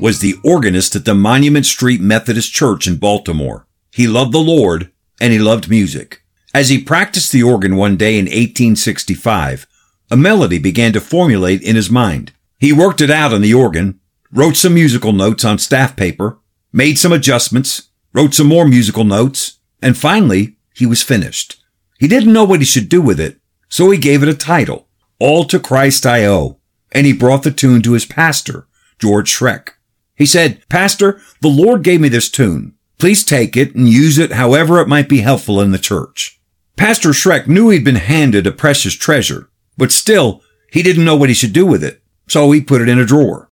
was the organist at the Monument Street Methodist Church in Baltimore. He loved the Lord and he loved music. As he practiced the organ one day in 1865, a melody began to formulate in his mind. He worked it out on the organ, wrote some musical notes on staff paper, made some adjustments, wrote some more musical notes, and finally, he was finished. He didn't know what he should do with it, so he gave it a title, All to Christ I Owe, and he brought the tune to his pastor, George Schreck. He said, "Pastor, the Lord gave me this tune. Please take it and use it however it might be helpful in the church." Pastor Schreck knew he'd been handed a precious treasure, but still, he didn't know what he should do with it, so he put it in a drawer.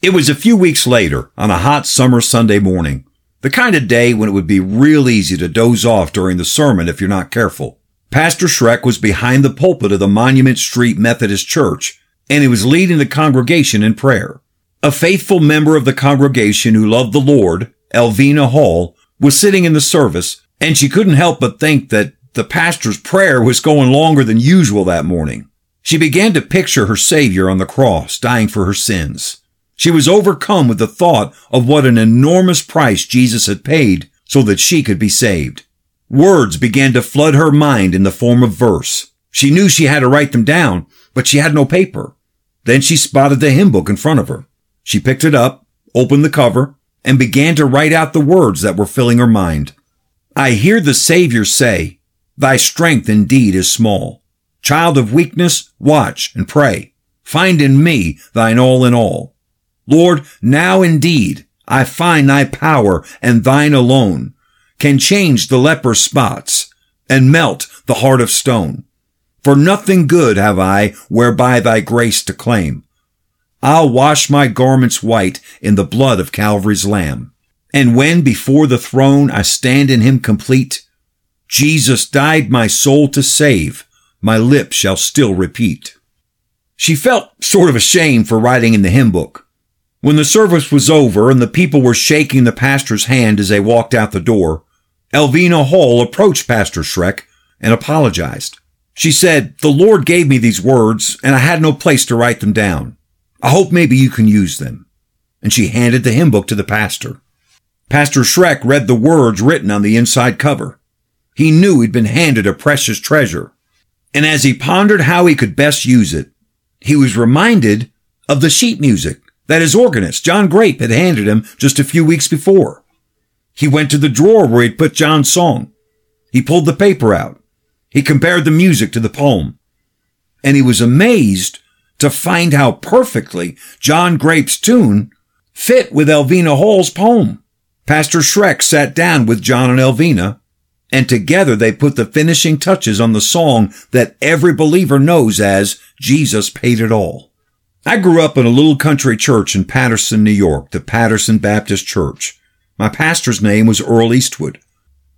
It was a few weeks later, on a hot summer Sunday morning, the kind of day when it would be real easy to doze off during the sermon if you're not careful. Pastor Schreck was behind the pulpit of the Monument Street Methodist Church, and he was leading the congregation in prayer. A faithful member of the congregation who loved the Lord, Elvina Hall, was sitting in the service, and she couldn't help but think that the pastor's prayer was going longer than usual that morning. She began to picture her Savior on the cross, dying for her sins. She was overcome with the thought of what an enormous price Jesus had paid so that she could be saved. Words began to flood her mind in the form of verse. She knew she had to write them down, but she had no paper. Then she spotted the hymn book in front of her. She picked it up, opened the cover, and began to write out the words that were filling her mind. I hear the Savior say, "Thy strength indeed is small. Child of weakness, watch and pray. Find in me thine all in all. Lord, now indeed I find thy power and thine alone. Can change the leper's spots, and melt the heart of stone. For nothing good have I, whereby thy grace to claim. I'll wash my garments white in the blood of Calvary's Lamb. And when before the throne I stand in him complete, Jesus died my soul to save, my lips shall still repeat." She felt sort of ashamed for writing in the hymn book. When the service was over and the people were shaking the pastor's hand as they walked out the door, Elvina Hall approached Pastor Schreck and apologized. She said, "The Lord gave me these words, and I had no place to write them down. I hope maybe you can use them." And she handed the hymn book to the pastor. Pastor Schreck read the words written on the inside cover. He knew he'd been handed a precious treasure. And as he pondered how he could best use it, he was reminded of the sheet music that his organist, John Grape, had handed him just a few weeks before. He went to the drawer where he'd put John's song. He pulled the paper out. He compared the music to the poem. And he was amazed to find how perfectly John Grape's tune fit with Elvina Hall's poem. Pastor Schreck sat down with John and Elvina, and together they put the finishing touches on the song that every believer knows as Jesus Paid It All. I grew up in a little country church in Patterson, New York, the Patterson Baptist Church. My pastor's name was Earl Eastwood.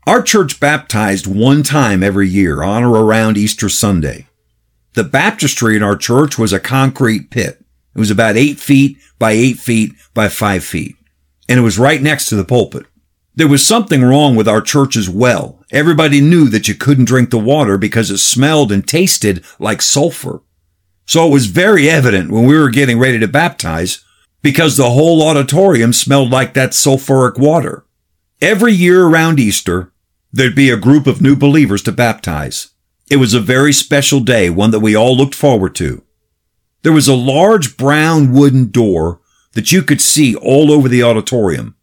Our church baptized one time every year on or around Easter Sunday. The baptistry in our church was a concrete pit. It was about 8 feet by 8 feet by 5 feet, and it was right next to the pulpit. There was something wrong with our church's well. Everybody knew that you couldn't drink the water because it smelled and tasted like sulfur. So it was very evident when we were getting ready to baptize because the whole auditorium smelled like that sulfuric water. Every year around Easter, there'd be a group of new believers to baptize. It was a very special day, one that we all looked forward to. There was a large brown wooden door that you could see all over the auditorium.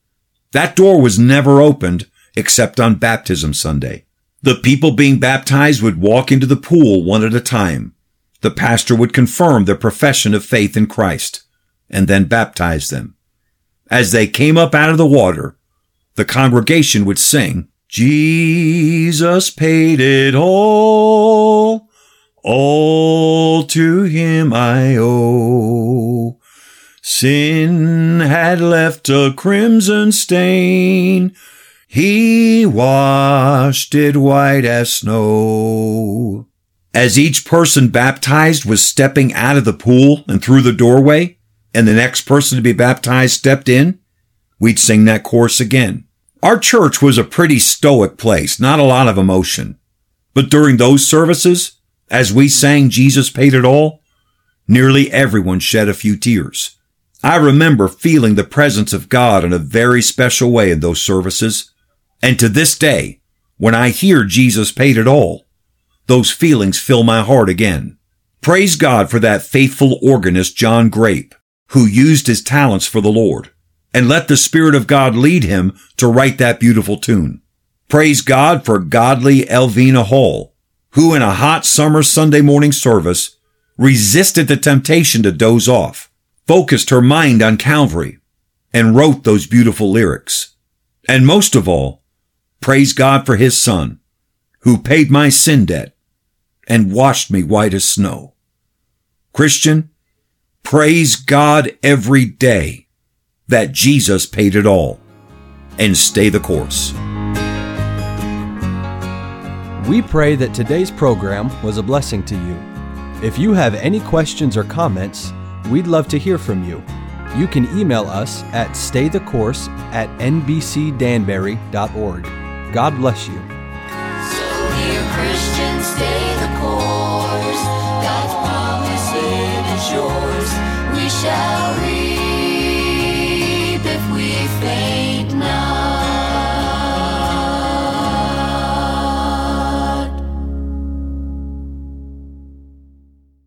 That door was never opened except on Baptism Sunday. The people being baptized would walk into the pool one at a time. The pastor would confirm their profession of faith in Christ and then baptize them. As they came up out of the water, the congregation would sing, "Jesus paid it all to him I owe. Sin had left a crimson stain. He washed it white as snow. As each person baptized was stepping out of the pool and through the doorway, and the next person to be baptized stepped in, we'd sing that chorus again. Our church was a pretty stoic place, not a lot of emotion. But during those services, as we sang Jesus Paid It All, nearly everyone shed a few tears. I remember feeling the presence of God in a very special way in those services. And to this day, when I hear Jesus Paid It All, those feelings fill my heart again. Praise God for that faithful organist, John Grape, who used his talents for the Lord. And let the Spirit of God lead him to write that beautiful tune. Praise God for godly Elvina Hall, who in a hot summer Sunday morning service resisted the temptation to doze off, focused her mind on Calvary, and wrote those beautiful lyrics. And most of all, praise God for his Son, who paid my sin debt and washed me white as snow. Christian, praise God every day that Jesus paid it all, and stay the course. We pray that today's program was a blessing to you. If you have any questions or comments, we'd love to hear from you. You can email us at staythecourse@nbcdanbury.org. God bless you. So dear Christians, stay.